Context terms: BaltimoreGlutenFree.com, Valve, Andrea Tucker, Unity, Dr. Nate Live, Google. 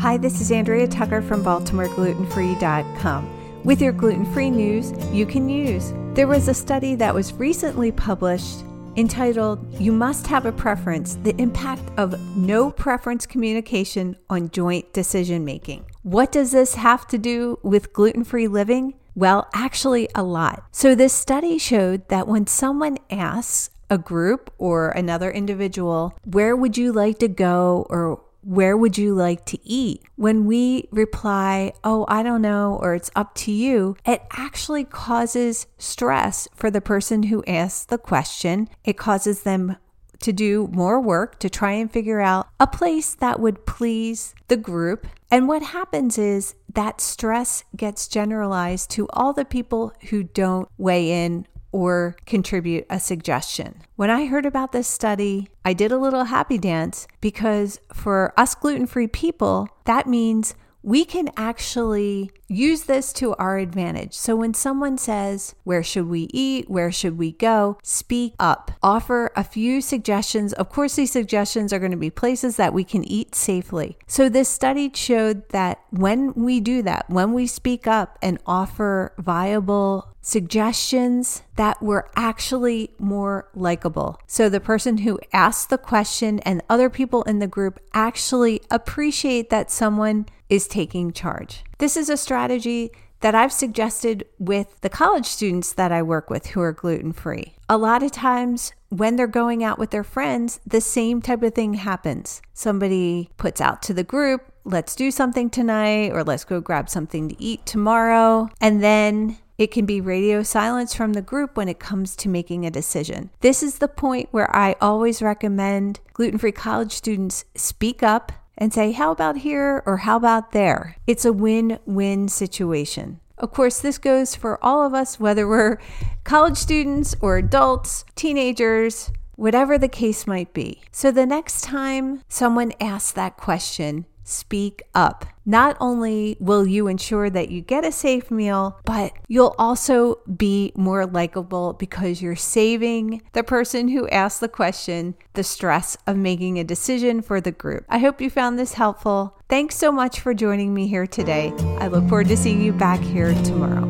Hi, this is Andrea Tucker from BaltimoreGlutenFree.com. With your gluten-free news you can use. There was a study that was recently published entitled, "You Must Have a Preference: The Impact of No Preference Communication on Joint Decision Making." What does this have to do with gluten-free living? Well, actually a lot. So this study showed that when someone asks a group or another individual, where would you like to go or where would you like to eat? When we reply, oh, I don't know, or it's up to you, it actually causes stress for the person who asks the question. It causes them to do more work to try and figure out a place that would please the group. And what happens is that stress gets generalized to all the people who don't weigh in or contribute a suggestion. When I heard about this study, I did a little happy dance, because for us gluten-free people, that means we can actually use this to our advantage. So when someone says, where should we eat? Where should we go? Speak up. Offer a few suggestions. Of course, these suggestions are going to be places that we can eat safely. So this study showed that when we do that, when we speak up and offer viable suggestions, that were actually more likable. So the person who asked the question and other people in the group actually appreciate that someone is taking charge. This is a strategy that I've suggested with the college students that I work with who are gluten-free. A lot of times when they're going out with their friends, the same type of thing happens. Somebody puts out to the group, let's do something tonight, or let's go grab something to eat tomorrow. And then it can be radio silence from the group when it comes to making a decision. This is the point where I always recommend gluten-free college students speak up and say, how about here or how about there? It's a win-win situation. Of course, this goes for all of us, whether we're college students or adults, teenagers, whatever the case might be. So the next time someone asks that question, speak up. Not only will you ensure that you get a safe meal, but you'll also be more likable because you're saving the person who asked the question the stress of making a decision for the group. I hope you found this helpful. Thanks so much for joining me here today. I look forward to seeing you back here tomorrow.